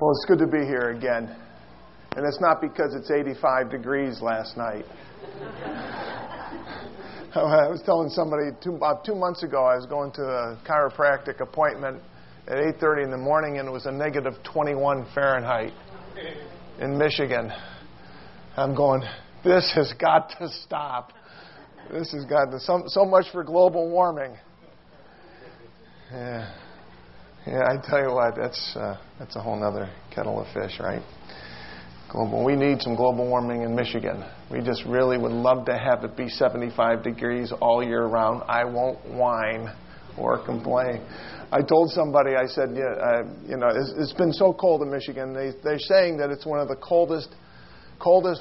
Well, it's good to be here again. And it's not because it's 85 degrees last night. I was telling somebody about 2 months ago, I was going to a chiropractic appointment at 8:30 in the morning, and it was a negative 21 Fahrenheit in Michigan. I'm going, this has got to stop. This has got to stop. So much for global warming. Yeah, I tell you what, that's a whole other kettle of fish, right? Global. We need some global warming in Michigan. We just really would love to have it be 75 degrees all year round. I won't whine or complain. I told somebody, I said, it's been so cold in Michigan. They're saying that it's one of the coldest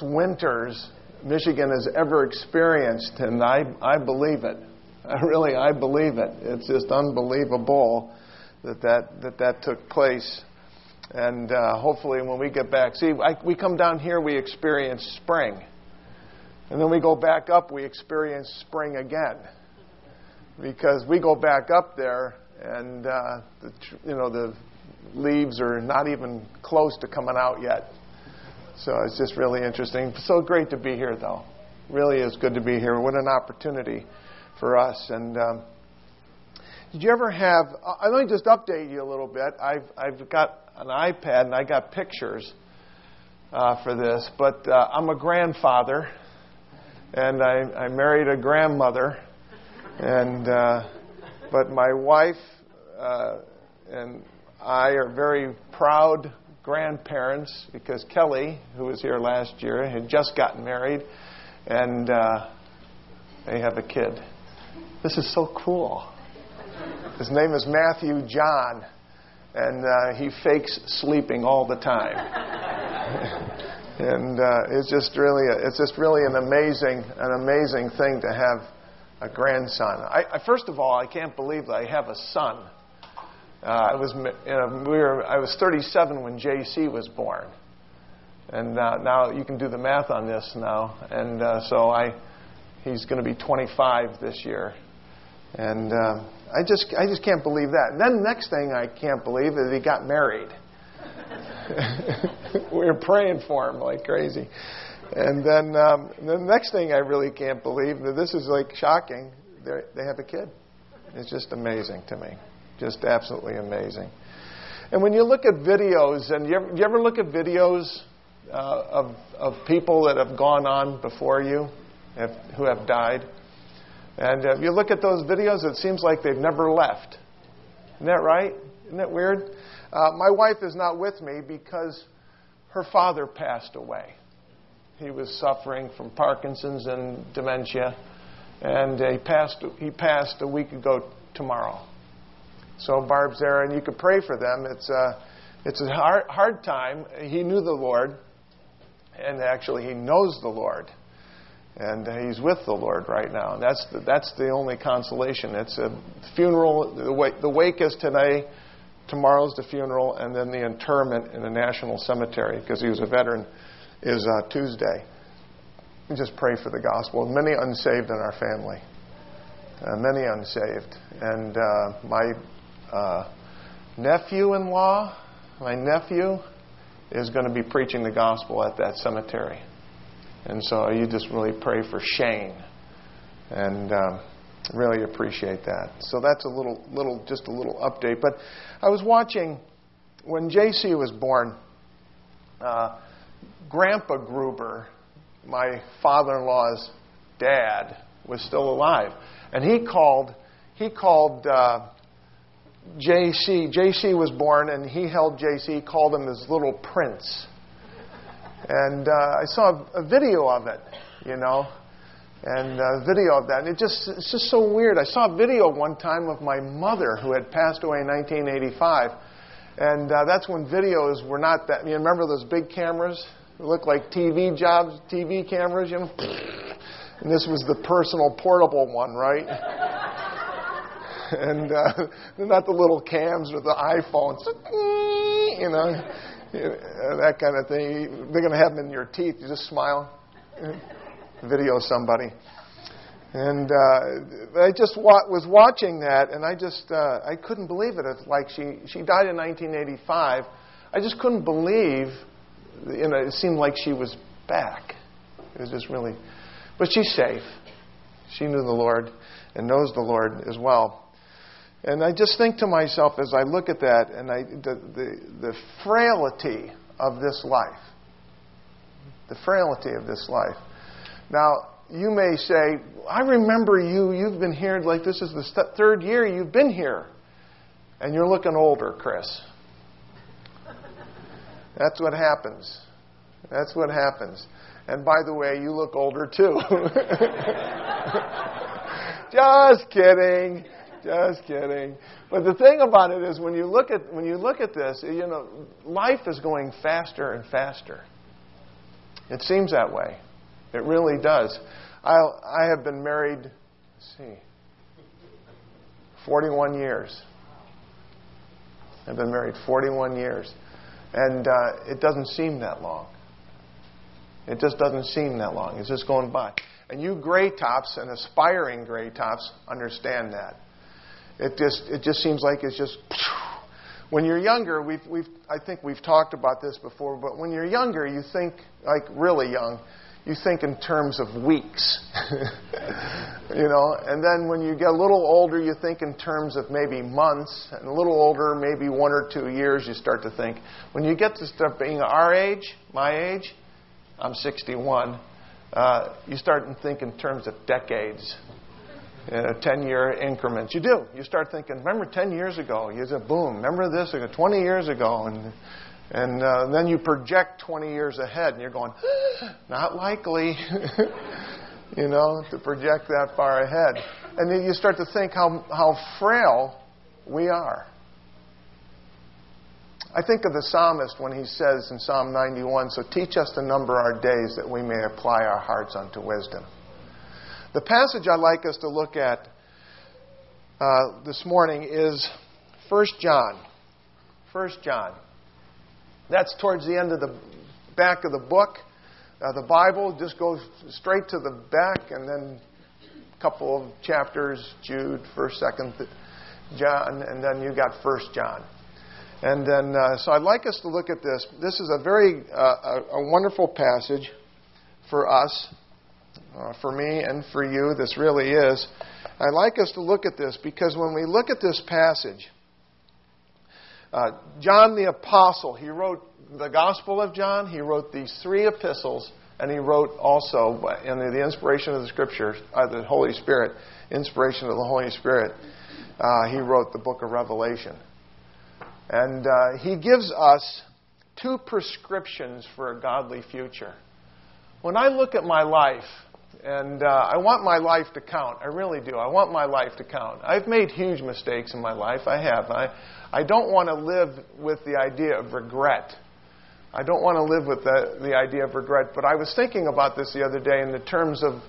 winters Michigan has ever experienced, and I believe it. I believe it. It's just unbelievable that took place. And hopefully when we get back, we come down here, we experience spring. And then we go back up, we experience spring again. Because we go back up there and, the leaves are not even close to coming out yet. So it's just really interesting. So great to be here, though. Really is good to be here. What an opportunity for us. And did you ever have... Let me just update you a little bit. I've got an iPad, and I got pictures for this. But I'm a grandfather, and I married a grandmother, and but my wife and I are very proud grandparents because Kelly, who was here last year, had just gotten married, and they have a kid. This is so cool. His name is Matthew John. And he fakes sleeping all the time, and it's just really an amazing thing to have a grandson. First of all, I can't believe that I have a son. I was 37 when J.C. was born, and now you can do the math on this now. And so he's going to be 25 this year, and. I just can't believe that. And then the next thing I can't believe is he got married. We were praying for him like crazy. And then the next thing I really can't believe, this is like shocking, they have a kid. It's just amazing to me. Just absolutely amazing. And when you look at videos, and you ever look at videos of people that have gone on before you, who have died? And if you look at those videos, it seems like they've never left. Isn't that right? Isn't that weird? My wife is not with me because her father passed away. He was suffering from Parkinson's and dementia, and he passed a week ago tomorrow. So Barb's there, and you could pray for them. It's a hard time. He knew the Lord, and actually he knows the Lord. And he's with the Lord right now. And that's the only consolation. It's a funeral. The wake is today. Tomorrow's the funeral. And then the interment in the National Cemetery, because he was a veteran, is Tuesday. We just pray for the gospel. Many unsaved in our family. Many unsaved. And my nephew is going to be preaching the gospel at that cemetery. And so you just really pray for Shane, and really appreciate that. So that's a little update. But I was watching when J.C. was born. Grandpa Gruber, my father-in-law's dad, was still alive, and he called J.C. J.C. was born, and he held J.C. called him his little prince. And I saw a video of it, and a video of that. And it's just so weird. I saw a video one time of my mother who had passed away in 1985. And that's when videos were not that. You remember those big cameras? It looked like TV cameras, And this was the personal portable one, right? And not the little cams with the iPhones, That kind of thing. They're going to have them in your teeth. You just smile. Video somebody. And I just was watching that, and I couldn't believe it. It's like she died in 1985. I just couldn't believe, you know, it seemed like she was back. It was just really, but she's safe. She knew the Lord and knows the Lord as well. And I just think to myself as I look at that, and the frailty of this life. The frailty of this life. Now, you may say, I remember you. You've been here, like this is the third year you've been here. And you're looking older, Chris. That's what happens. That's what happens. And by the way, you look older too. Just kidding. Just kidding. But the thing about it is when you look at this, you know, life is going faster and faster. It seems that way. It really does. I have been married, 41 years. I've been married 41 years. And it doesn't seem that long. It just doesn't seem that long. It's just going by. And you gray tops and aspiring gray tops understand that. It just seems like it's just... When you're younger, I think we've talked about this before, but when you're younger, you think, like really young, you think in terms of weeks. You know, and then when you get a little older, you think in terms of maybe months, and a little older, maybe 1 or 2 years, you start to think. When you get to start being our age, my age, I'm 61, you start to think in terms of decades. You know, 10-year increments. You do. You start thinking, remember 10 years ago? You said, boom. Remember this? 20 years ago. And then you project 20 years ahead, and you're going, not likely, you know, to project that far ahead. And then you start to think how frail we are. I think of the psalmist when he says in Psalm 91, so teach us to number our days that we may apply our hearts unto wisdom. The passage I'd like us to look at this morning is 1 John. 1 John. That's towards the end of the back of the book. The Bible just goes straight to the back, and then a couple of chapters, Jude, 1st, 2nd John, and then you got 1 John. And then, so I'd like us to look at this. This is a very a wonderful passage for us. For me and for you, this really is. I'd like us to look at this because when we look at this passage, John the Apostle, he wrote the Gospel of John, he wrote these 3 epistles, and he wrote also, under the inspiration of the Scriptures, the Holy Spirit, inspiration of the Holy Spirit, he wrote the book of Revelation. And he gives us 2 prescriptions for a godly future. When I look at my life, and I want my life to count. I really do. I want my life to count. I've made huge mistakes in my life. I have. I don't want to live with the idea of regret. I don't want to live with the idea of regret. But I was thinking about this the other day in the terms of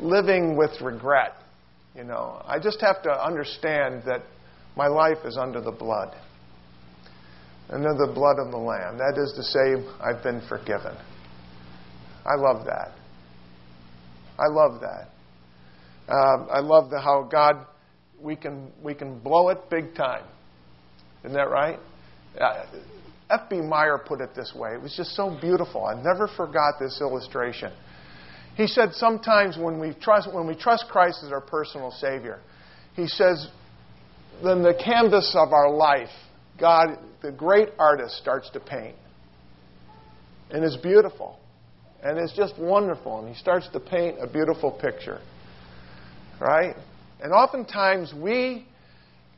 living with regret. You know, I just have to understand that my life is under the blood. Under the blood of the Lamb. That is to say, I've been forgiven. I love that. I love that. I love how God, we can blow it big time. Isn't that right? F. B. Meyer put it this way. It was just so beautiful. I never forgot this illustration. He said sometimes when we trust Christ as our personal Savior, he says, then the canvas of our life, God, the great artist, starts to paint. And it's beautiful. And it's just wonderful. And he starts to paint a beautiful picture. Right? And oftentimes we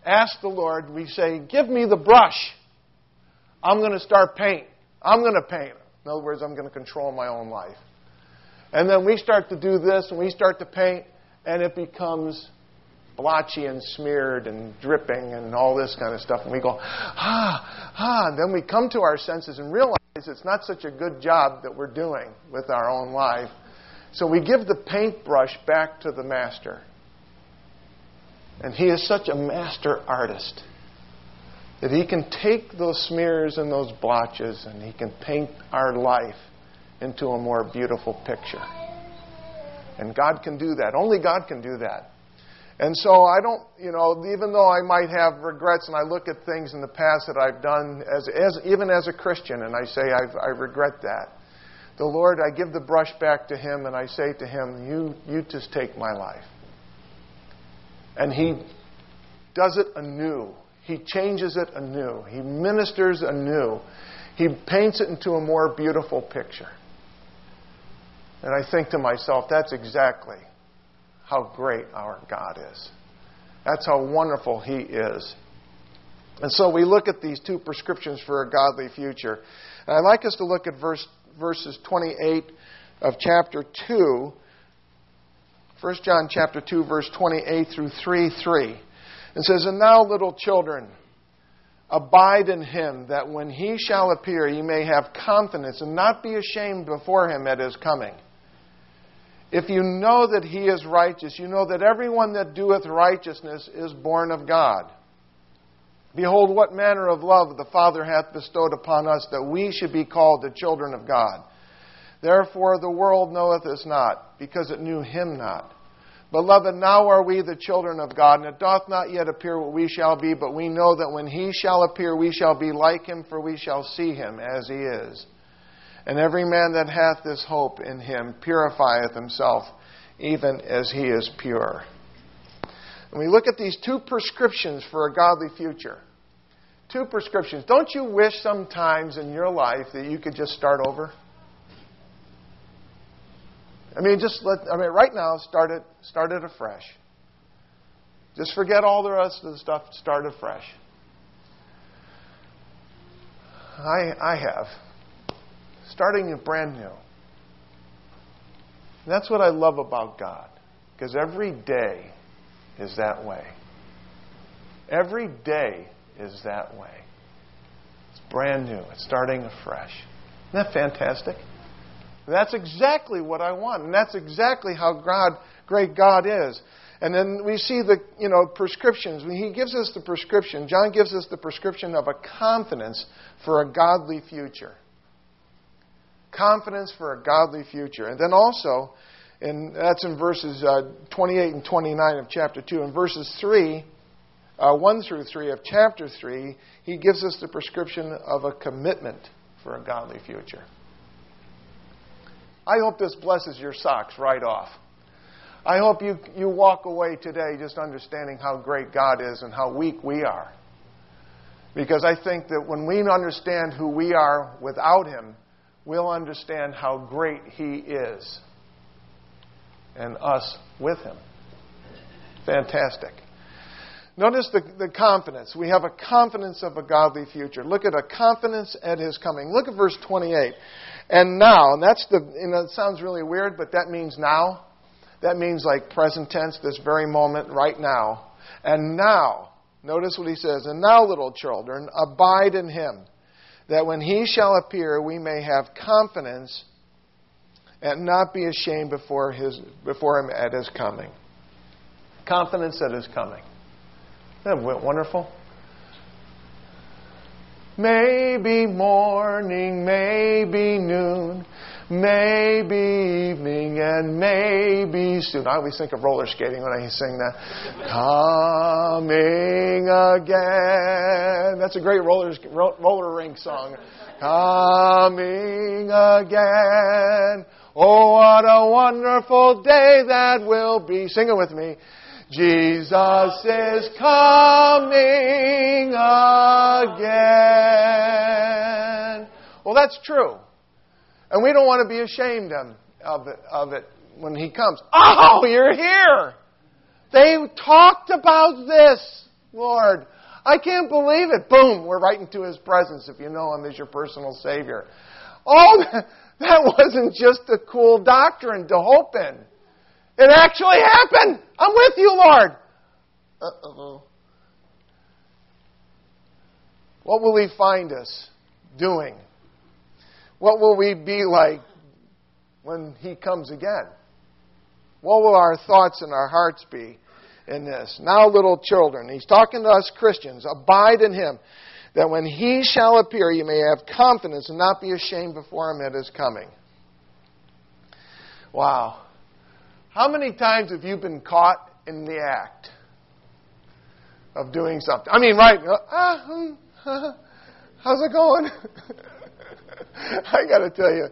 ask the Lord, we say, give me the brush. I'm going to start paint. I'm going to paint. In other words, I'm going to control my own life. And then we start to do this and we start to paint and it becomes blotchy and smeared and dripping and all this kind of stuff. And we go, and then we come to our senses and realize it's not such a good job that we're doing with our own life. So we give the paintbrush back to the master. And he is such a master artist that he can take those smears and those blotches and he can paint our life into a more beautiful picture. And God can do that. Only God can do that. And so I don't, even though I might have regrets and I look at things in the past that I've done, even as a Christian, and I say I regret that, the Lord, I give the brush back to Him and I say to Him, you just take my life. And He does it anew. He changes it anew. He ministers anew. He paints it into a more beautiful picture. And I think to myself, that's exactly how great our God is. That's how wonderful He is. And so we look at these two prescriptions for a godly future. And I'd like us to look at verses 28 of chapter 2, 1 John chapter 2, verse 28 through 3:3. It says, "And now, little children, abide in Him, that when He shall appear, ye may have confidence and not be ashamed before Him at His coming. If you know that He is righteous, you know that everyone that doeth righteousness is born of God. Behold, what manner of love the Father hath bestowed upon us, that we should be called the children of God. Therefore the world knoweth us not, because it knew Him not. Beloved, now are we the children of God, and it doth not yet appear what we shall be, but we know that when He shall appear, we shall be like Him, for we shall see Him as He is. And every man that hath this hope in Him purifieth himself, even as He is pure." And we look at these two prescriptions for a godly future. Two prescriptions. Don't you wish sometimes in your life that you could just start over? Right now, start it afresh. Just forget all the rest of the stuff. Start afresh. I have. Starting brand new. And that's what I love about God, because every day is that way. Every day is that way. It's brand new. It's starting afresh. Isn't that fantastic? That's exactly what I want, and that's exactly how great God is. And then we see the prescriptions. He gives us the prescription. John gives us the prescription of a confidence for a godly future. Confidence for a godly future. And then also, and that's in verses 28 and 29 of chapter 2. In verses 1 through 3 of chapter 3, he gives us the prescription of a commitment for a godly future. I hope this blesses your socks right off. I hope you walk away today just understanding how great God is and how weak we are. Because I think that when we understand who we are without Him, we'll understand how great He is and us with Him. Fantastic. Notice the confidence. We have a confidence of a godly future. Look at a confidence at His coming. Look at verse 28. "And now," and that's the, it sounds really weird, but that means now. That means like present tense, this very moment, right now. "And now," notice what he says, "And now, little children, abide in Him, that when He shall appear, we may have confidence and not be ashamed before Him at His coming." Confidence at His coming. Isn't that wonderful? Maybe morning, maybe noon, maybe evening, and maybe soon. I always think of roller skating when I sing that. Coming again. That's a great roller rink song. Coming again. Oh, what a wonderful day that will be. Sing it with me. Jesus is coming again. Well, that's true. And we don't want to be ashamed of it when He comes. Oh, you're here. They talked about this, Lord. I can't believe it. Boom, we're right into His presence if you know Him as your personal Savior. Oh, that wasn't just a cool doctrine to hope in. It actually happened. I'm with you, Lord. Uh-oh. What will He find us doing? What will we be like when He comes again? What will our thoughts and our hearts be in this? Now, little children, he's talking to us Christians, abide in Him, that when He shall appear, you may have confidence and not be ashamed before Him at His coming. Wow. How many times have you been caught in the act of doing something. I mean, right? How's it going? I got to tell you.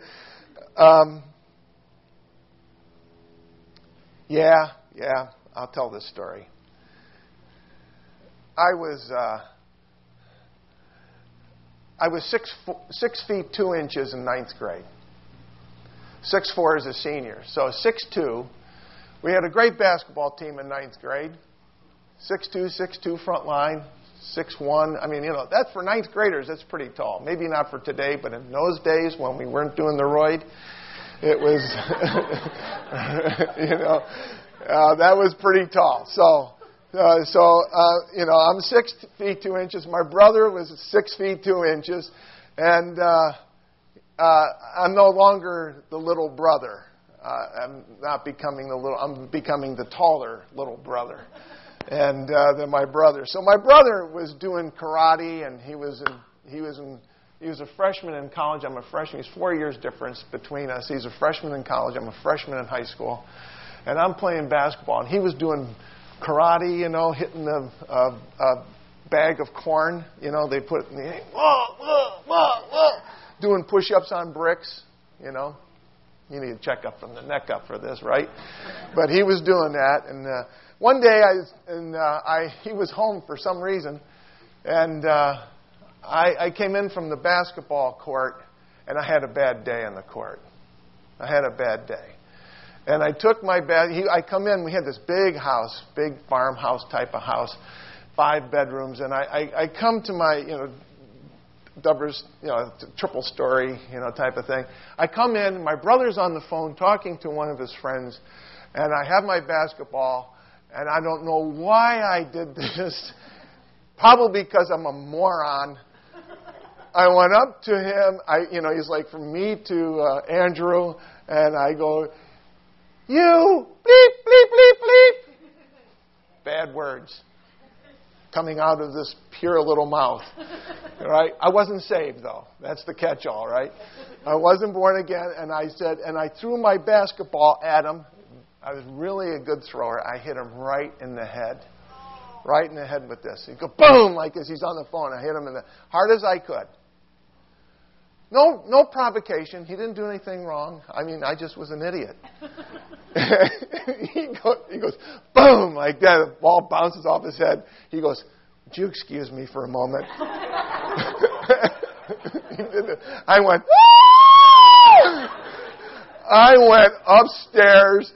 Yeah, I'll tell this story. I was 6 feet 2 inches in ninth grade. 6'4" as a senior, so 6'2". We had a great basketball team in ninth grade. 6'2" front line, 6'1". I mean, you know, that's for ninth graders. That's pretty tall. Maybe not for today, but in those days when we weren't doing the roid, it was, you know, that was pretty tall. So I'm 6 feet 2 inches. My brother was 6 feet 2 inches, and I'm no longer the little brother. I'm becoming the taller little brother, and than my brother. So my brother was doing karate, and he was a freshman in college. I'm a freshman. He's 4 years difference between us. He's a freshman in college. I'm a freshman in high school, and I'm playing basketball, and he was doing karate, you know, hitting a bag of corn. You know, they put it in the, doing push-ups on bricks, you know. You need a checkup from the neck up for this, right? But he was doing that, and one day he was home for some reason, and I came in from the basketball court, and I had a bad day on the court. I had a bad day. And I took my bag. I come in. We had this big house, big farmhouse type of house, 5 bedrooms. And I come to my, you know, Dubbers, you know, triple story, you know, type of thing. I come in. My brother's on the phone talking to one of his friends, and I have my basketball. And I don't know why I did this. Probably because I'm a moron. I went up to him. He's like from me to Andrew, and I go, "You bleep, bleep, bleep, bleep." Bad words coming out of this pure little mouth. Right? I wasn't saved, though. That's the catch-all, right? I wasn't born again, and I threw my basketball at him. I was really a good thrower. I hit him right in the head. Right in the head with this. He'd go, boom, like as he's on the phone. I hit him in the hard as I could. No provocation. He didn't do anything wrong. I mean, I just was an idiot. He goes, boom, like that. The ball bounces off his head. He goes, "Would you excuse me for a moment?" I went, "Ah!" I went upstairs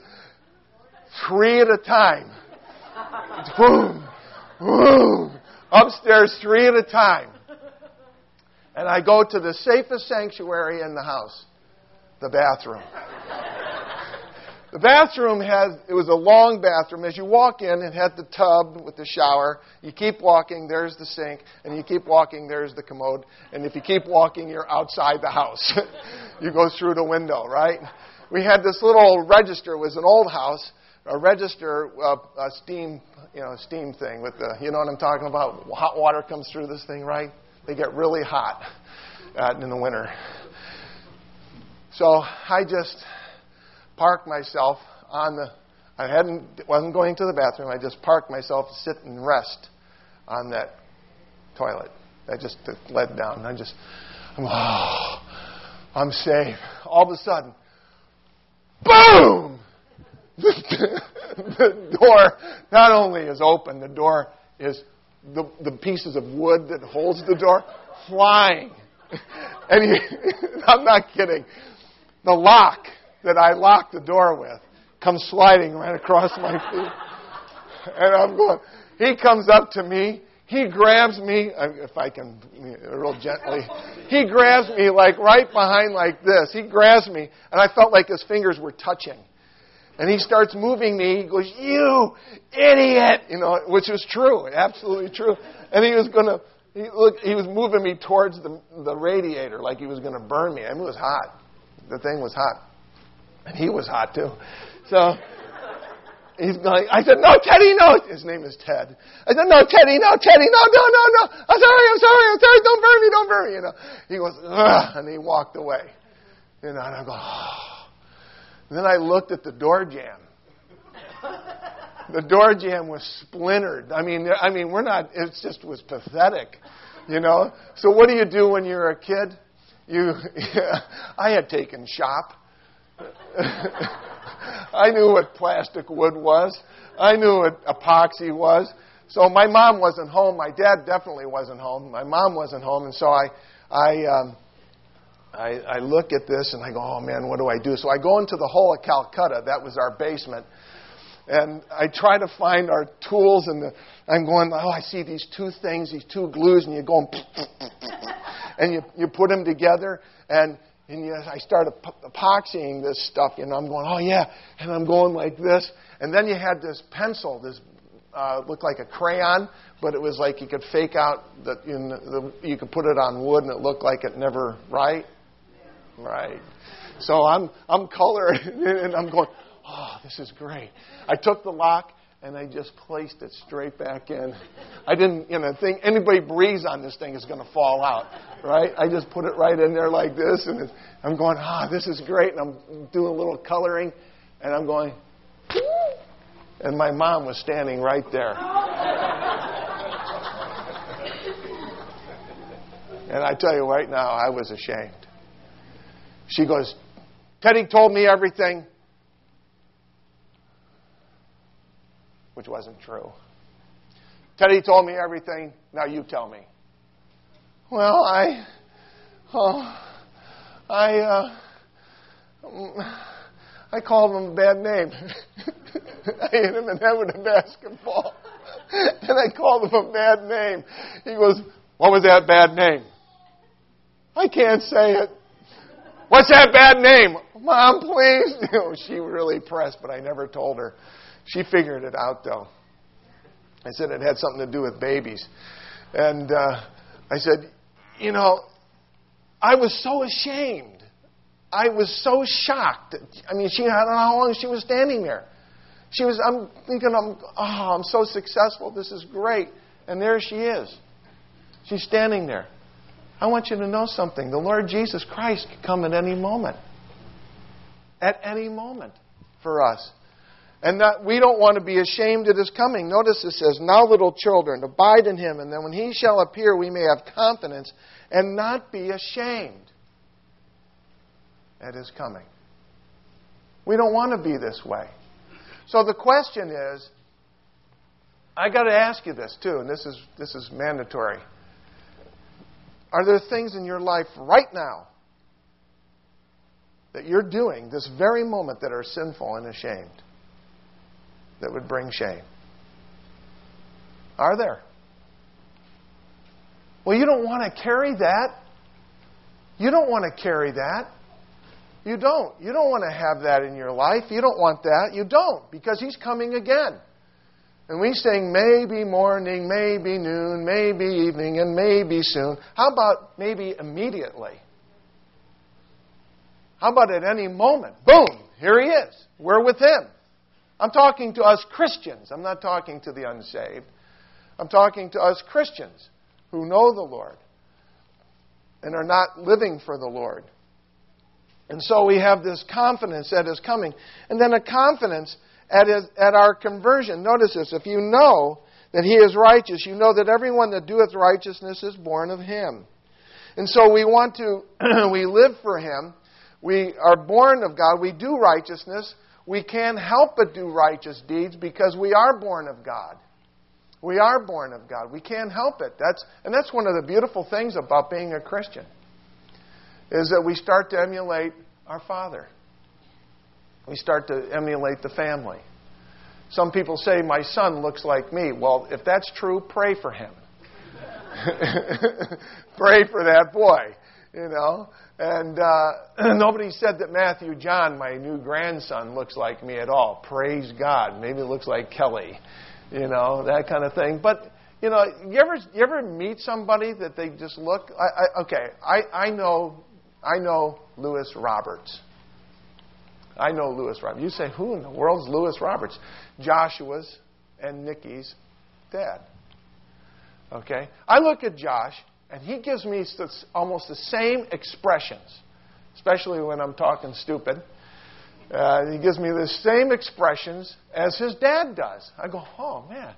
3 at a time. Boom, boom. Upstairs 3 at a time. And I go to the safest sanctuary in the house, the bathroom. The bathroom it was a long bathroom. As you walk in, it had the tub with the shower. You keep walking, there's the sink. And you keep walking, there's the commode. And if you keep walking, you're outside the house. You go through the window, right? We had this little register. It was an old house. A register, steam thing with the, you know what I'm talking about? Hot water comes through this thing, right? They get really hot in the winter. So I just parked myself wasn't going to the bathroom. I just parked myself to sit and rest on that toilet. I just led down. I'm safe. All of a sudden, boom! The door not only is open, the door is the pieces of wood that holds the door flying. And I'm not kidding. The lock that I locked the door with comes sliding right across my feet. And I'm going, he comes up to me. He grabs me, if I can, real gently. He grabs me like right behind like this. He grabs me, and I felt like his fingers were touching. And he starts moving me. He goes, "You idiot!" You know, which was true, absolutely true. And he was gonna he was moving me towards the radiator, like he was gonna burn me. I mean, it was hot. The thing was hot, and he was hot too. So he's like, I said, "No, Teddy, no." His name is Ted. I said, "No, Teddy, no, Teddy, no. I'm sorry. Don't burn me. You know." He goes, "Ugh," and he walked away. You know, and I go. Oh. And then I looked at the door jamb. The door jamb was splintered. I mean, we're not. It just was pathetic, you know. So what do you do when you're a kid? I had taken shop. I knew what plastic wood was. I knew what epoxy was. So my mom wasn't home. My dad definitely wasn't home. My mom wasn't home, and so I look at this and I go, oh man, what do I do? So I go into the hole at Calcutta. That was our basement. And I try to find our tools, and I'm going, oh, I see these two things, these two glues, and you go and you put them together, and I started epoxying this stuff, and I'm going, oh yeah, and I'm going like this. And then you had this pencil, this looked like a crayon, but it was like you could fake out that you could put it on wood, and it looked like it never right. So I'm colored, and I'm going, oh, this is great. I took the lock and I just placed it straight back in. I didn't, think anybody breathes on this thing is going to fall out, right? I just put it right in there like this, and I'm going, this is great. And I'm doing a little coloring, and I'm going, and my mom was standing right there. And I tell you right now, I was ashamed. She goes, Teddy told me everything. Which wasn't true. Teddy told me everything. Now you tell me. Well, I called him a bad name. I hit him in the head with a basketball. And I called him a bad name. He goes, what was that bad name? I can't say it. What's that bad name? Mom, please. She really pressed, but I never told her. She figured it out, though. I said it had something to do with babies. And I said, I was so ashamed. I was so shocked. She, I don't know how long she was standing there. I'm thinking, I'm so successful. This is great. And there she is. She's standing there. I want you to know something. The Lord Jesus Christ could come at any moment. At any moment for us. And that we don't want to be ashamed of His coming. Notice it says, now little children, abide in Him, and then when He shall appear, we may have confidence and not be ashamed at His coming. We don't want to be this way. So the question is, I got to ask you this too, and this is mandatory. Are there things in your life right now that you're doing this very moment that are sinful and ashamed? That would bring shame? Are there? Well, you don't want to carry that. You don't want to carry that. You don't. You don't want to have that in your life. You don't want that. You don't, because He's coming again. And we sing, maybe morning, maybe noon, maybe evening, and maybe soon. How about maybe immediately? How about at any moment? Boom! Here He is. We're with Him. I'm talking to us Christians. I'm not talking to the unsaved. I'm talking to us Christians who know the Lord and are not living for the Lord. And so we have this confidence at His coming, and then a confidence at our conversion. Notice this. If you know that He is righteous, you know that everyone that doeth righteousness is born of Him. And so we want to, we live for Him. We are born of God. We do righteousness. We can't help but do righteous deeds because we are born of God. We are born of God. We can't help it. That's one of the beautiful things about being a Christian, is that we start to emulate our Father. We start to emulate the family. Some people say, my son looks like me. Well, if that's true, pray for him. Pray for that boy. And nobody said that Matthew John, my new grandson, looks like me at all. Praise God. Maybe it looks like Kelly, that kind of thing. But, you ever meet somebody that they just look... I know Lewis Roberts. I know Lewis Roberts. You say, who in the world's Lewis Roberts? Joshua's and Nikki's dad. Okay? I look at Josh... and he gives me almost the same expressions, especially when I'm talking stupid. He gives me the same expressions as his dad does. I go, oh, man.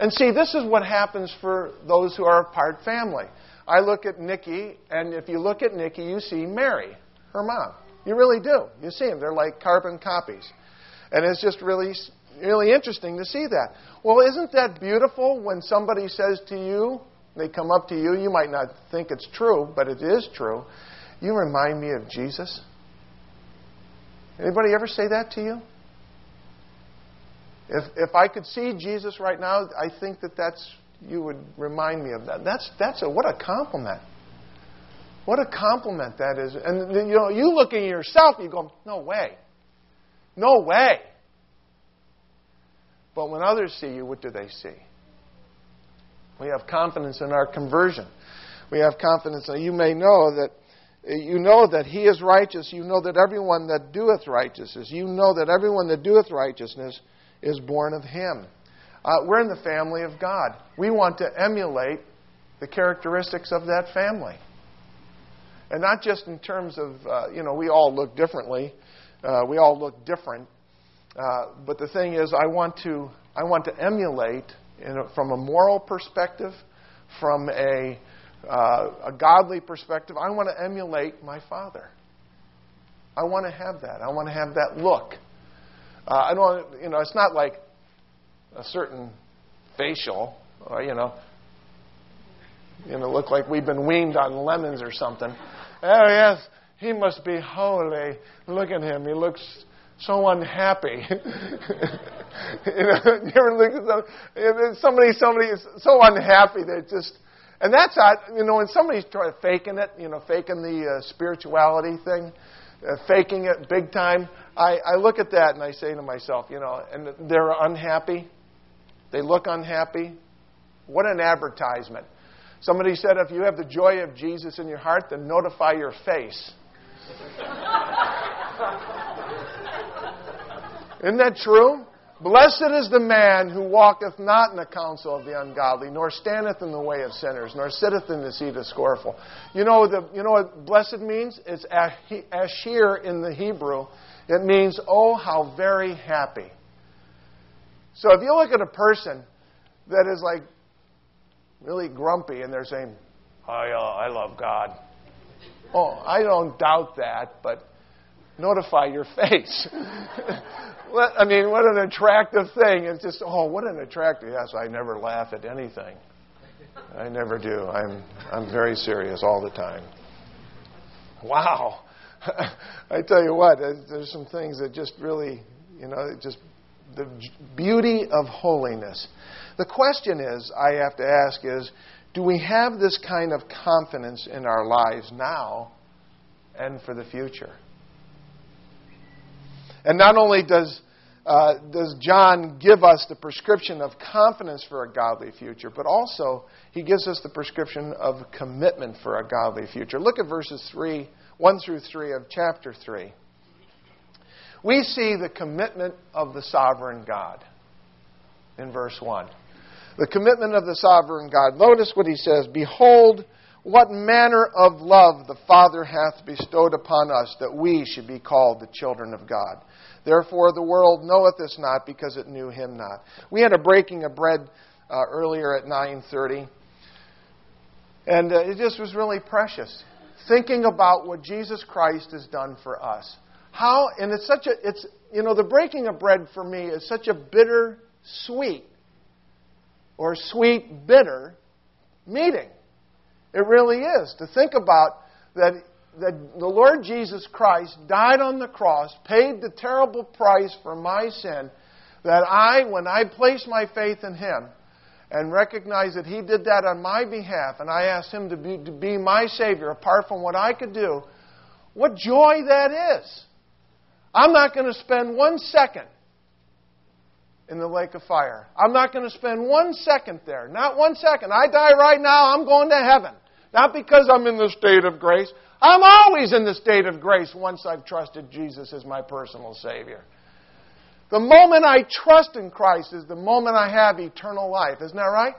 And see, this is what happens for those who are a part family. I look at Nikki, and if you look at Nikki, you see Mary, her mom. You really do. You see them. They're like carbon copies. And it's just really, really interesting to see that. Well, isn't that beautiful when somebody says to you, they come up to you, you might not think it's true, but it is true, you remind me of Jesus. Anybody ever say that to you? If I could see Jesus right now, I think that's you would remind me of that. That's what a compliment. What a compliment that is. And you know, you look at yourself, you go, no way. No way. But when others see you, what do they see? We have confidence in our conversion. We have confidence that you may know that you know that he is righteous. You know that everyone that doeth righteousness. You know that everyone that doeth righteousness is born of him. We're in the family of God. We want to emulate the characteristics of that family. And not just in terms of, we all look differently. We all look different. But the thing is, I want to emulate from a moral perspective, from a godly perspective. I want to emulate my father. I want to have that. I want to have that look. I don't, it's not like a certain facial, or, look like we've been weaned on lemons or something. Oh yes, he must be holy. Look at him. He looks so unhappy. You ever look at somebody is so unhappy they're just. And that's not, when somebody's trying to faking it, faking the spirituality thing, faking it big time, I look at that and I say to myself, and they're unhappy. They look unhappy. What an advertisement. Somebody said, if you have the joy of Jesus in your heart, then notify your face. Isn't that true? Blessed is the man who walketh not in the counsel of the ungodly, nor standeth in the way of sinners, nor sitteth in the seat of scornful. You know what blessed means? It's asher in the Hebrew. It means, oh, how very happy. So if you look at a person that is like really grumpy and they're saying, I love God. Oh, I don't doubt that, but notify your face. What an attractive thing. It's just, what an attractive. Yes, I never laugh at anything. I never do. I'm very serious all the time. Wow. I tell you what, there's some things that just really, the beauty of holiness. The question is, I have to ask is, do we have this kind of confidence in our lives now and for the future? And not only does John give us the prescription of confidence for a godly future, but also he gives us the prescription of commitment for a godly future. Look at verses 1 through 3 of chapter 3. We see the commitment of the sovereign God in verse 1. The commitment of the sovereign God. Notice what he says. Behold, what manner of love the Father hath bestowed upon us, that we should be called the children of God. Therefore the world knoweth us not, because it knew him not. We had a breaking of bread earlier at 9:30. And it just was really precious. Thinking about what Jesus Christ has done for us. How, and it's such a, it's, you know, the breaking of bread for me is such a bitter sweet or sweet bitter meeting. It really is. To think about that the Lord Jesus Christ died on the cross, paid the terrible price for my sin, that I, when I place my faith in him and recognize that he did that on my behalf, and I asked him to be my Savior apart from what I could do, what joy that is. I'm not going to spend 1 second in the lake of fire. I'm not going to spend 1 second there. Not 1 second. I die right now, I'm going to heaven. Not because I'm in the state of grace. I'm always in the state of grace once I've trusted Jesus as my personal Savior. The moment I trust in Christ is the moment I have eternal life. Isn't that right?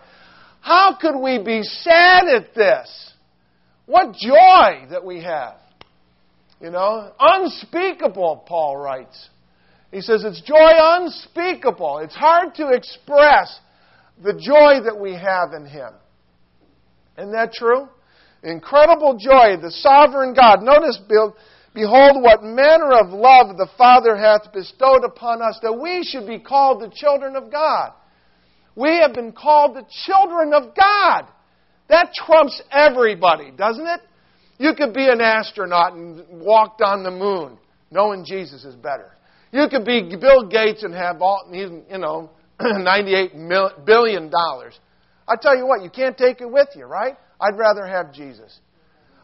How could we be sad at this? What joy that we have. You know, unspeakable, Paul writes. He says it's joy unspeakable. It's hard to express the joy that we have in Him. Isn't that true? Incredible joy, the sovereign God. Notice, behold, what manner of love the Father hath bestowed upon us, that we should be called the children of God. We have been called the children of God. That trumps everybody, doesn't it? You could be an astronaut and walked on the moon. Knowing Jesus is better. You could be Bill Gates and have $98 billion. I tell you what, you can't take it with you, right? I'd rather have Jesus.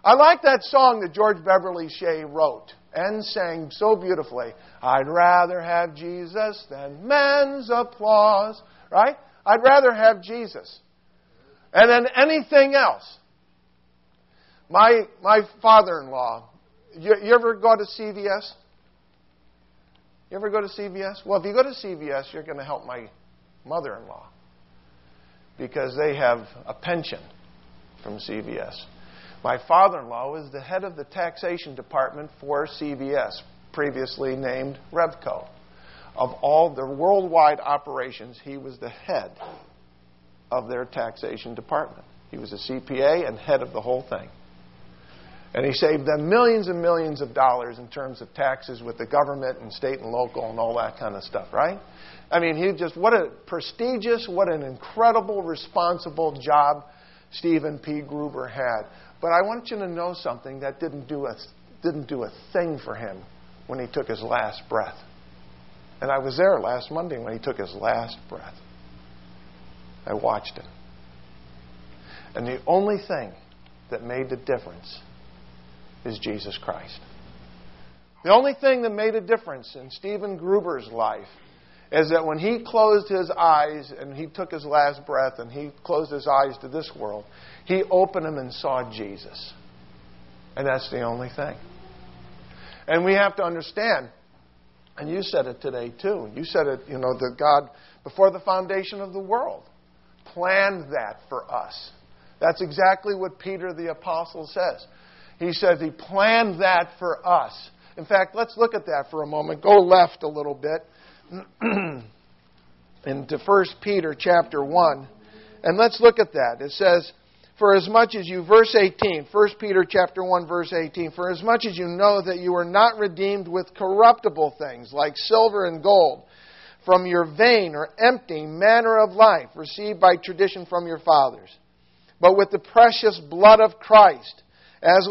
I like that song that George Beverly Shea wrote and sang so beautifully. I'd rather have Jesus than men's applause, right? I'd rather have Jesus. And then anything else. My father-in-law, you ever go to CVS? You ever go to CVS? Well, if you go to CVS, you're going to help my mother-in-law because they have a pension from CVS. My father-in-law was the head of the taxation department for CVS, previously named Revco. Of all the worldwide operations, he was the head of their taxation department. He was a CPA and head of the whole thing. And he saved them millions and millions of dollars in terms of taxes with the government and state and local and all that kind of stuff, right? I mean, he just, what a prestigious, what an incredible, responsible job Stephen P. Gruber had. But I want you to know something that didn't do a thing for him when he took his last breath. And I was there last Monday when he took his last breath. I watched him. And the only thing that made the difference is Jesus Christ. The only thing that made a difference in Stephen Gruber's life is that when he closed his eyes and he took his last breath and he closed his eyes to this world, he opened them and saw Jesus. And that's the only thing. And we have to understand, and you said it today too, you said it, that God, before the foundation of the world, planned that for us. That's exactly what Peter the Apostle says. He says he planned that for us. In fact, let's look at that for a moment. Go left a little bit into 1 Peter chapter 1. And let's look at that. It says, verse 18, 1 Peter chapter 1, verse 18, for as much as you know that you are not redeemed with corruptible things like silver and gold from your vain or empty manner of life received by tradition from your fathers, but with the precious blood of Christ, as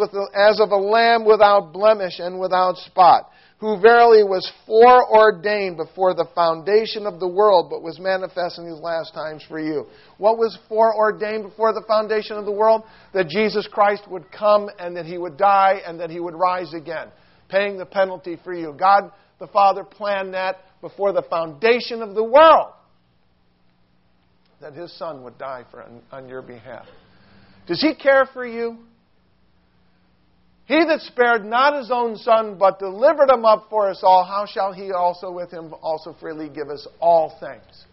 of a lamb without blemish and without spot, who verily was foreordained before the foundation of the world, but was manifest in these last times for you. What was foreordained before the foundation of the world? That Jesus Christ would come and that He would die and that He would rise again, paying the penalty for you. God the Father planned that before the foundation of the world, that His Son would die on your behalf. Does He care for you? He that spared not His own Son, but delivered Him up for us all, how shall He also with Him also freely give us all things?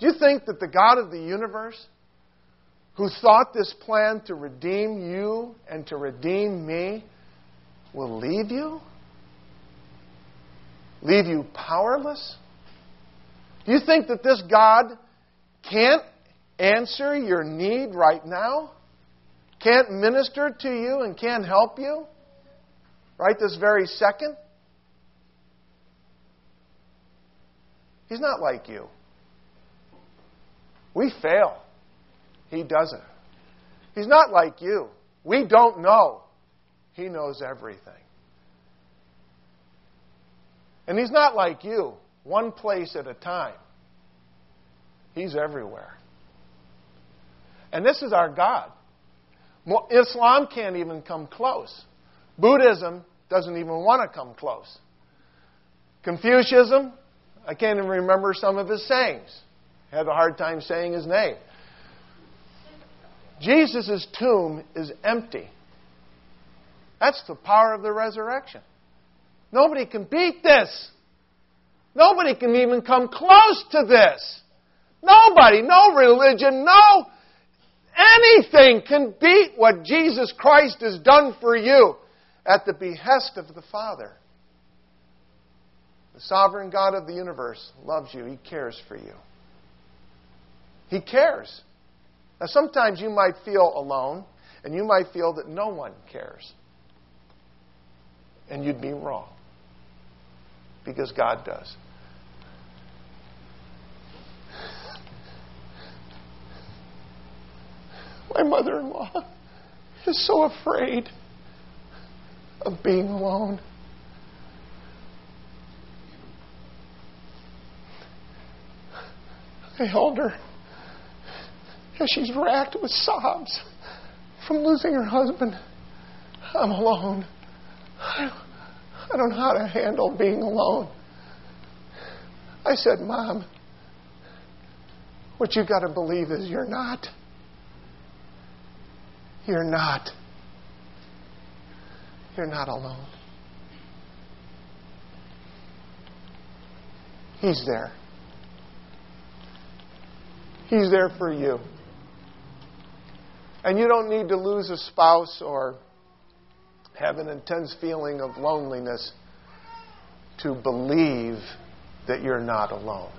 Do you think that the God of the universe, who thought this plan to redeem you and to redeem me, will leave you? Leave you powerless? Do you think that this God can't answer your need right now? Can't minister to you and can't help you right this very second? He's not like you. We fail. He doesn't. He's not like you. We don't know. He knows everything. And He's not like you, one place at a time. He's everywhere. And this is our God. Islam can't even come close. Buddhism doesn't even want to come close. Confucianism, I can't even remember some of his sayings. I had a hard time saying his name. Jesus' tomb is empty. That's the power of the resurrection. Nobody can beat this. Nobody can even come close to this. Nobody, no religion, no anything can beat what Jesus Christ has done for you at the behest of the Father. The sovereign God of the universe loves you. He cares for you. He cares. Now, sometimes you might feel alone, and you might feel that no one cares. And you'd be wrong. Because God does. My mother-in-law is so afraid of being alone. I held her as she's racked with sobs from losing her husband. I'm alone. I don't know how to handle being alone. I said, Mom, what you got to believe is you're not. You're not. You're not alone. He's there. He's there for you. And you don't need to lose a spouse or have an intense feeling of loneliness to believe that you're not alone.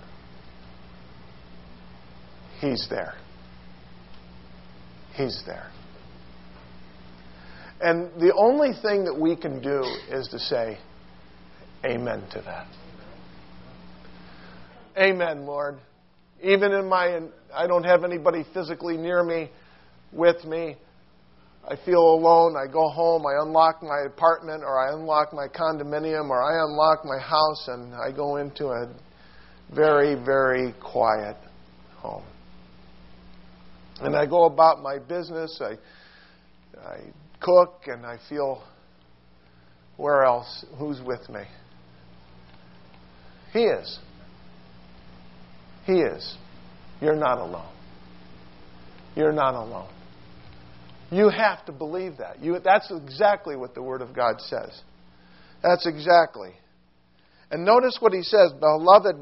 He's there. He's there. And the only thing that we can do is to say amen to that. Amen, Lord. Even in I don't have anybody physically near me, with me. I feel alone. I go home. I unlock my apartment, or I unlock my condominium, or I unlock my house, and I go into a very, very quiet home. And I go about my business. I cook, and I feel, where else? Who's with me? He is. He is. You're not alone. You're not alone. You have to believe that. That's exactly what the Word of God says. That's exactly. And notice what he says, Beloved,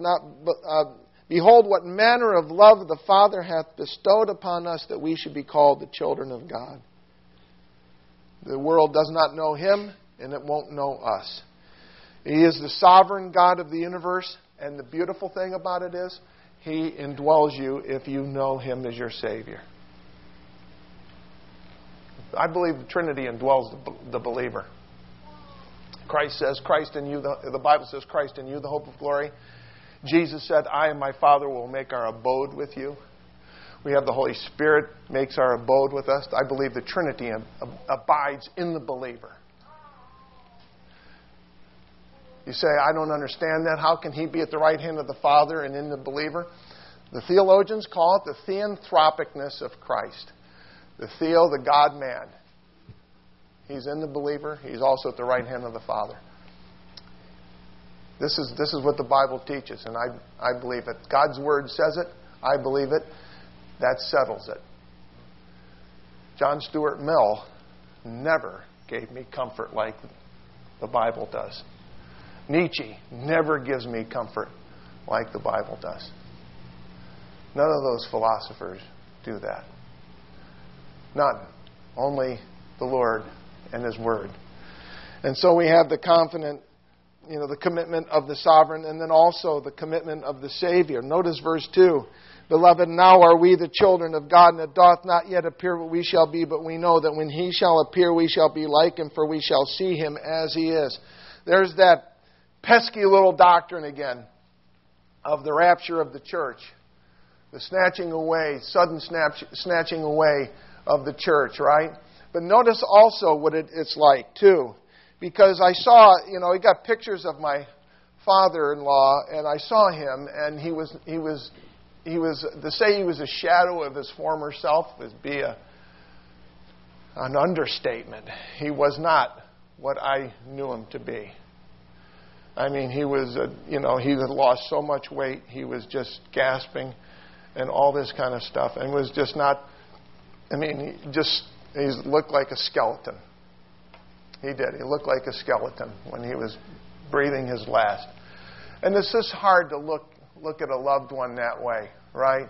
behold what manner of love the Father hath bestowed upon us, that we should be called the children of God. The world does not know Him, and it won't know us. He is the sovereign God of the universe, and the beautiful thing about it is, He indwells you if you know Him as your Savior. I believe the Trinity indwells the believer. Christ says, Christ in you, the Bible says, Christ in you, the hope of glory. Jesus said, I and my Father will make our abode with you. We have the Holy Spirit makes our abode with us. I believe the Trinity abides in the believer. You say, I don't understand that. How can He be at the right hand of the Father and in the believer? The theologians call it the theanthropicness of Christ. The God-man. He's in the believer. He's also at the right hand of the Father. This is what the Bible teaches, and I believe it. God's Word says it. I believe it. That settles it. John Stuart Mill never gave me comfort like the Bible does. Nietzsche never gives me comfort like the Bible does. None of those philosophers do that. None. Only the Lord and His Word. And so we have the confident, the commitment of the sovereign, and then also the commitment of the Savior. Notice verse 2. Beloved, now are we the children of God, and it doth not yet appear what we shall be, but we know that when He shall appear, we shall be like Him, for we shall see Him as He is. There's that pesky little doctrine again of the rapture of the church. The snatching away, sudden snatching away of the church, right? But notice also what it's like, too. Because I saw, he got pictures of my father-in-law, and I saw him, and he was to say he was a shadow of his former self would be an understatement. He was not what I knew him to be. I mean, he was, he had lost so much weight, he was just gasping and all this kind of stuff, and was just not, he looked like a skeleton. He did. He looked like a skeleton when he was breathing his last. And it's just hard to look at a loved one that way, right?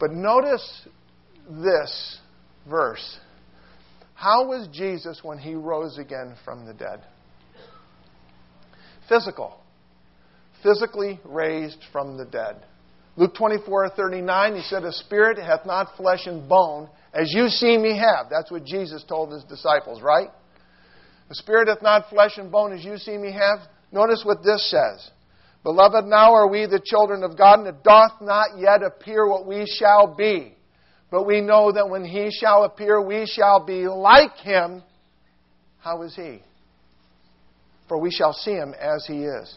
But notice this verse. How was Jesus when he rose again from the dead? Physical. Physically raised from the dead. Luke 24:39, he said, "A spirit hath not flesh and bone, as you see me have." That's what Jesus told his disciples, right? "A spirit hath not flesh and bone, as you see me have." Notice what this says. "Beloved, now are we the children of God, and it doth not yet appear what we shall be. But we know that when he shall appear, we shall be like him." How is he? "For we shall see him as he is."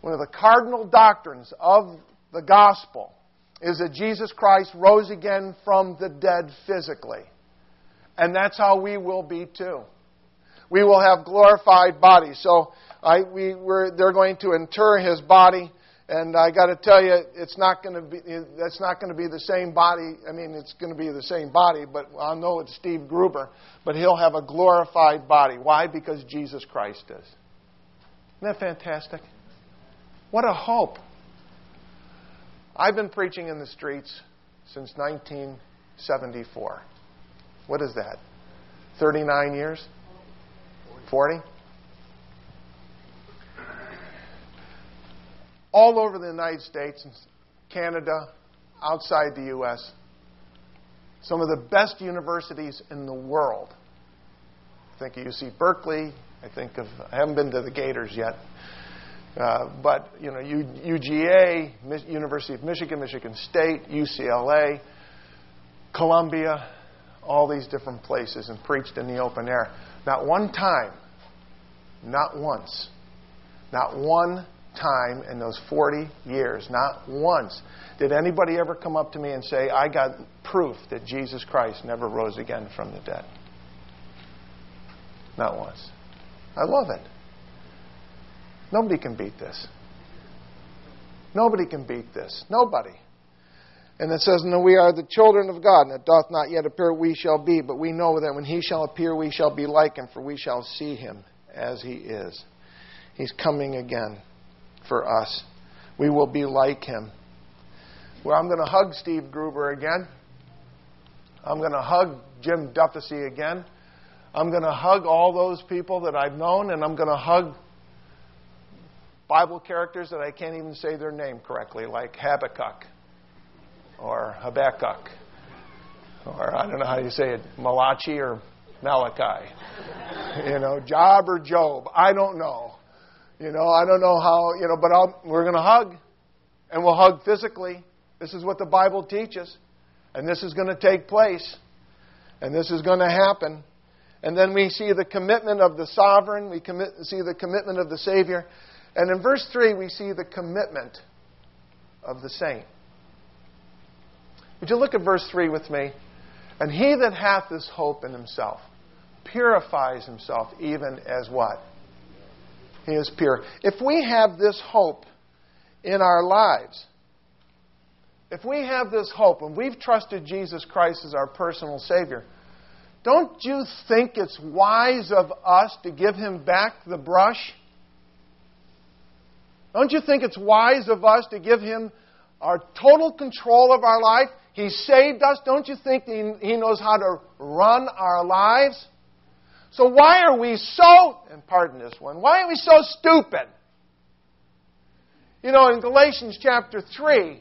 One of the cardinal doctrines of the gospel is that Jesus Christ rose again from the dead physically. And that's how we will be too. We will have glorified bodies. So they're going to inter his body. And I got to tell you, that's not going to be the same body. I mean, it's going to be the same body, but I know it's Steve Gruber. But he'll have a glorified body. Why? Because Jesus Christ is. Isn't that fantastic? What a hope. I've been preaching in the streets since 1974. What is that? 39 years? 40? All over the United States, Canada, outside the U.S., some of the best universities in the world. I think of UC Berkeley. I haven't been to the Gators yet. But, you know, UGA, University of Michigan, Michigan State, UCLA, Columbia, all these different places, and preached in the open air. Not one time, not once, not one time in those 40 years, not once, did anybody ever come up to me and say, "I got proof that Jesus Christ never rose again from the dead." Not once. I love it. Nobody can beat this. Nobody can beat this. Nobody. And it says, "No, we are the children of God, and it doth not yet appear we shall be, but we know that when he shall appear, we shall be like him, for we shall see him as he is." He's coming again for us. We will be like him. Well, I'm going to hug Steve Gruber again. I'm going to hug Jim Duffesee again. I'm going to hug all those people that I've known, and I'm going to hug Bible characters that I can't even say their name correctly, like Habakkuk or Habakkuk, or I don't know how you say it, Malachi or Malachi, you know, Job or Job. I don't know. You know, I don't know how, you know, but we're going to hug, and we'll hug physically. This is what the Bible teaches, and this is going to take place, and this is going to happen. And then we see the commitment of the sovereign. We see the commitment of the Savior. And in verse 3, we see the commitment of the saint. Would you look at verse 3 with me? "And he that hath this hope in himself purifies himself even as" what? "He is pure." If we have this hope in our lives, if we have this hope and we've trusted Jesus Christ as our personal Savior, don't you think it's wise of us to give him back the brush? Don't you think it's wise of us to give him our total control of our life? He saved us. Don't you think he knows how to run our lives? So why are we so, and pardon this one, why are we so stupid? You know, in Galatians chapter 3,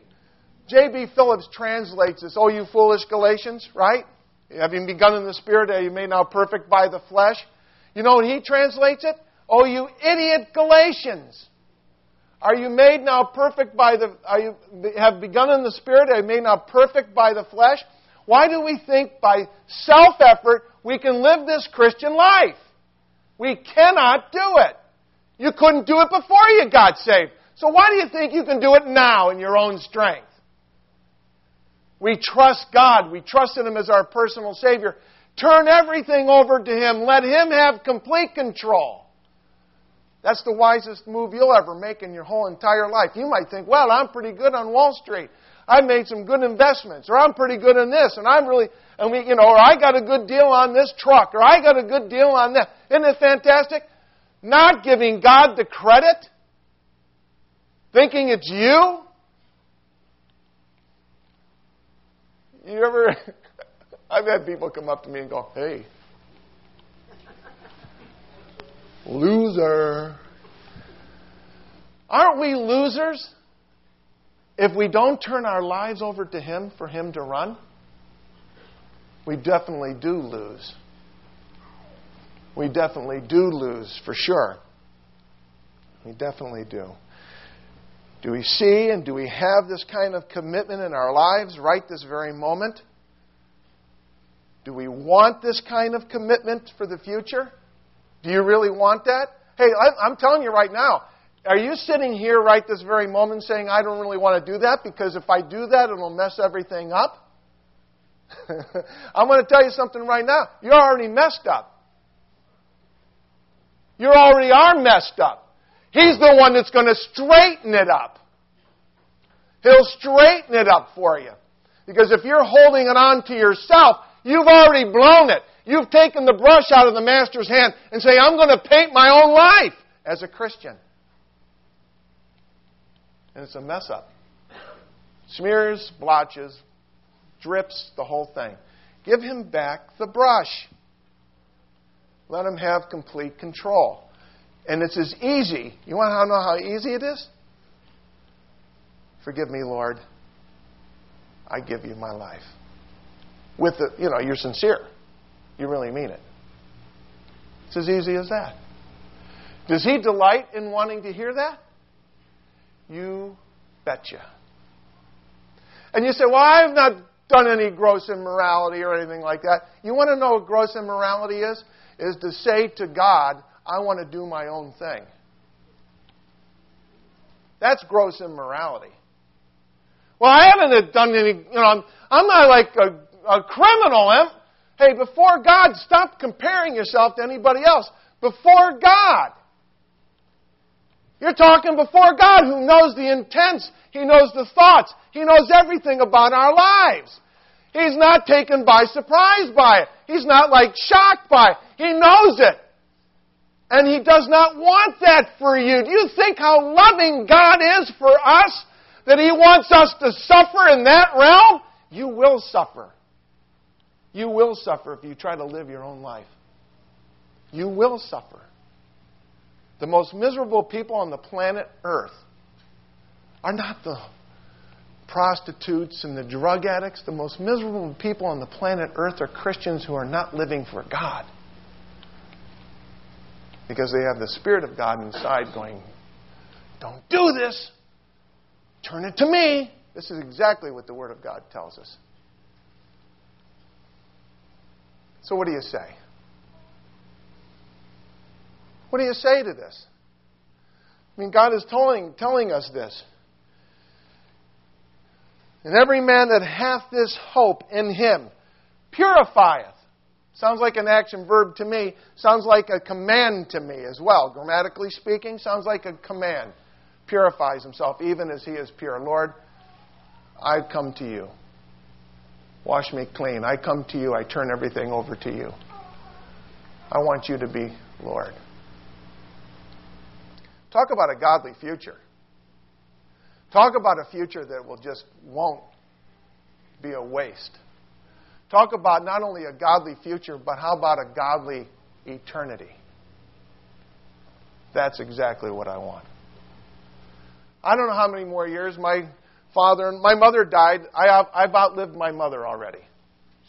J.B. Phillips translates this, "Oh, you foolish Galatians," right? "Having begun in the Spirit, are you made now perfect by the flesh?" You know, and he translates it, "Oh, you idiot Galatians. Are you made now perfect by the... Are you have begun in the Spirit? Are you made now perfect by the flesh?" Why do we think by self-effort we can live this Christian life? We cannot do it. You couldn't do it before you got saved. So why do you think you can do it now in your own strength? We trust God. We trust in him as our personal Savior. Turn everything over to him. Let him have complete control. That's the wisest move you'll ever make in your whole entire life. You might think, "Well, I'm pretty good on Wall Street. I made some good investments, or I'm pretty good in this, and or I got a good deal on this truck, or I got a good deal on that." Isn't it fantastic? Not giving God the credit, thinking it's you. You ever? I've had people come up to me and go, "Hey, loser." Aren't we losers if we don't turn our lives over to Him for Him to run? We definitely do lose. We definitely do lose, for sure. We definitely do. Do we see and do we have this kind of commitment in our lives right this very moment? Do we want this kind of commitment for the future? Do you really want that? Hey, I'm telling you right now, are you sitting here right this very moment saying, I don't really want to do that because if I do that, it'll mess everything up? I'm going to tell you something right now. You're already messed up. You already are messed up. He's the one that's going to straighten it up. He'll straighten it up for you. Because if you're holding it on to yourself, you've already blown it. You've taken the brush out of the master's hand and say, I'm going to paint my own life as a Christian. And it's a mess up. Smears, blotches, drips, the whole thing. Give him back the brush. Let him have complete control. And it's as easy. You want to know how easy it is? Forgive me, Lord. I give you my life. With the, you're sincere. You really mean it. It's as easy as that. Does he delight in wanting to hear that? You betcha. And you say, well, I've not done any gross immorality or anything like that. You want to know what gross immorality is? Is to say to God, I want to do my own thing. That's gross immorality. Well, I haven't done any, I'm not like a criminal. Hey, before God, stop comparing yourself to anybody else. Before God. You're talking before God who knows the intents. He knows the thoughts. He knows everything about our lives. He's not taken by surprise by it. He's not like shocked by it. He knows it. And He does not want that for you. Do you think how loving God is for us? That He wants us to suffer in that realm? You will suffer. You will suffer if you try to live your own life. You will suffer. The most miserable people on the planet Earth are not the prostitutes and the drug addicts. The most miserable people on the planet Earth are Christians who are not living for God. Because they have the Spirit of God inside going, don't do this. Turn it to me. This is exactly what the Word of God tells us. So what do you say? What do you say to this? I mean, God is telling us this. And every man that hath this hope in Him purifieth. Sounds like an action verb to me. Sounds like a command to me as well. Grammatically speaking, sounds like a command. Purifies himself even as he is pure. Lord, I come to you. Wash me clean. I come to you. I turn everything over to you. I want you to be Lord. Talk about a godly future. Talk about a future that will just won't be a waste. Talk about not only a godly future, but how about a godly eternity? That's exactly what I want. I don't know how many more years. My mother died. I've outlived my mother already.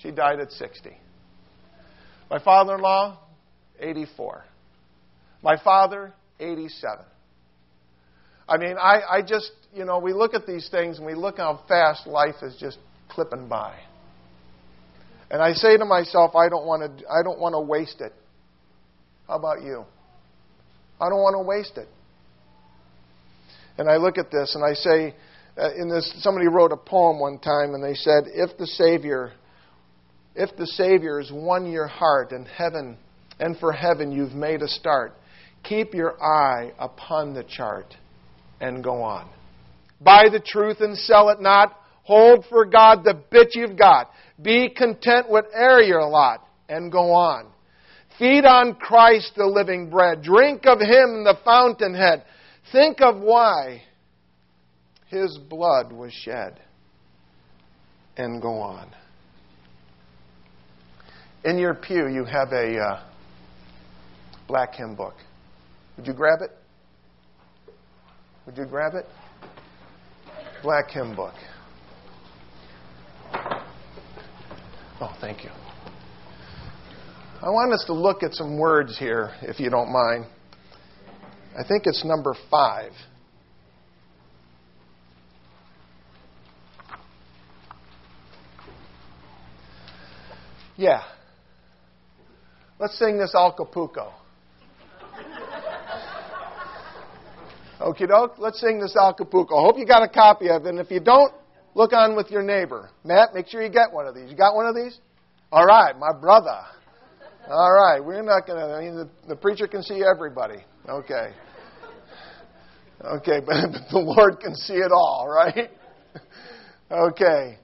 She died at 60. My father-in-law, 84. My father, 87. I mean, I just, we look at these things and we look how fast life is just clipping by. And I say to myself, I don't want to waste it. How about you? I don't want to waste it. And I look at this and I say, somebody wrote a poem one time and they said, if the Savior has won your heart in heaven, and for heaven you've made a start, keep your eye upon the chart and go on. Buy the truth and sell it not. Hold for God the bit you've got. Be content whate'er your lot, and go on. Feed on Christ the living bread. Drink of Him the fountainhead. Think of why His blood was shed, and go on. In your pew, you have a black hymn book. Would you grab it? Would you grab it? Black hymn book. Oh, thank you. I want us to look at some words here, if you don't mind. I think it's number 5. Yeah. Let's sing this Acapulco. Okie doke, let's sing this Acapulco. I hope you got a copy of it. And if you don't, look on with your neighbor. Matt, make sure you get one of these. You got one of these? All right, my brother. All right, we're not going to, I mean, the preacher can see everybody. Okay. Okay, but the Lord can see it all, right? Okay.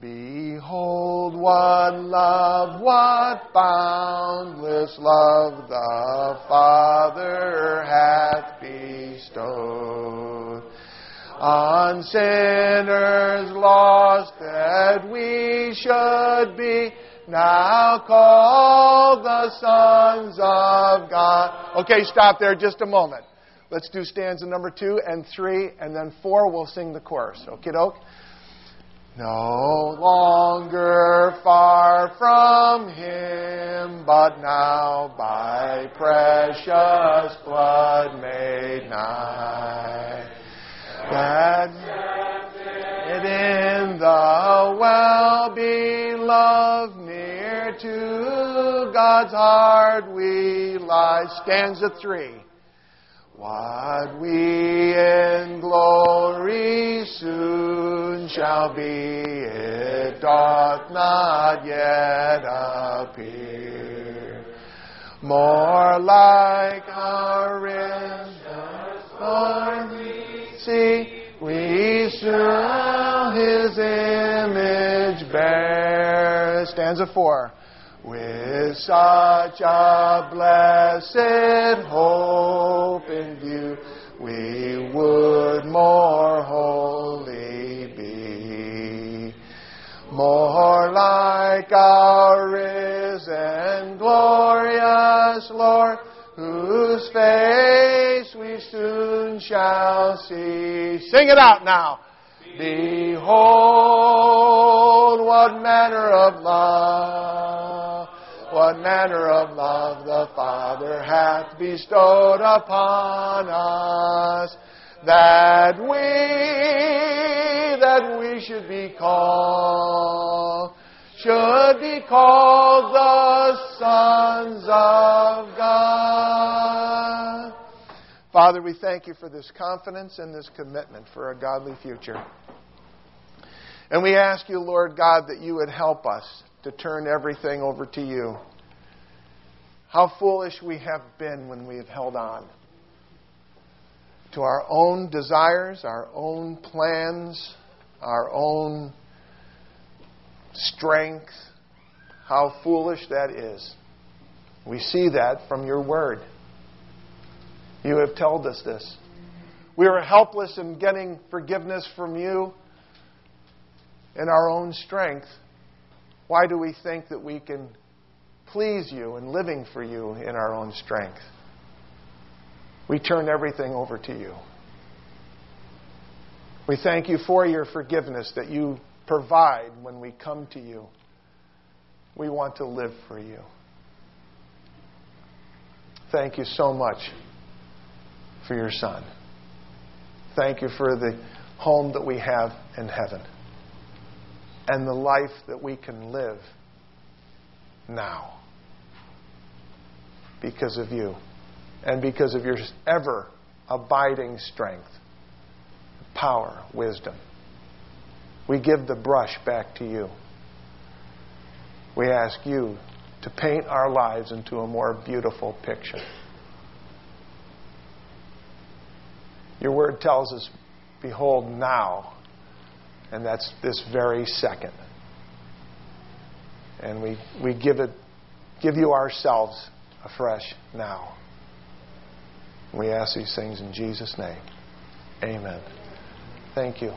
Behold what love, what boundless love the Father hath bestowed on sinners lost, that we should be now called the sons of God. Okay, stop there just a moment. Let's do stanza number 2 and 3, and then 4, we'll sing the chorus. Okie doke. No longer far from Him, but now by precious blood made nigh, accepted in the well-beloved, near to God's heart we lie. Stanza 3. What we in glory soon shall be, it doth not yet appear. More like a risen Lord, see, we shall His image bear. Stanza 4. With such a blessed hope in view, we would more holy be. More like our risen, glorious Lord, whose face we soon shall see. Sing it out now. Behold, what manner of love, what manner of love the Father hath bestowed upon us, that we should be called the sons of God. Father, we thank You for this confidence and this commitment for a godly future. And we ask You, Lord God, that You would help us to turn everything over to You. How foolish we have been when we have held on to our own desires, our own plans, our own strength. How foolish that is. We see that from Your Word. You have told us this. We were helpless in getting forgiveness from You in our own strength. Why do we think that we can please You in living for You in our own strength? We turn everything over to You. We thank You for Your forgiveness that You provide when we come to You. We want to live for You. Thank You so much for Your Son. Thank You for the home that we have in heaven and the life that we can live now because of You and because of Your ever-abiding strength, power, wisdom. We give the brush back to You. We ask You to paint our lives into a more beautiful picture. Your Word tells us, behold now, and that's this very second. And we give You ourselves afresh now. We ask these things in Jesus' name. Amen. Thank you.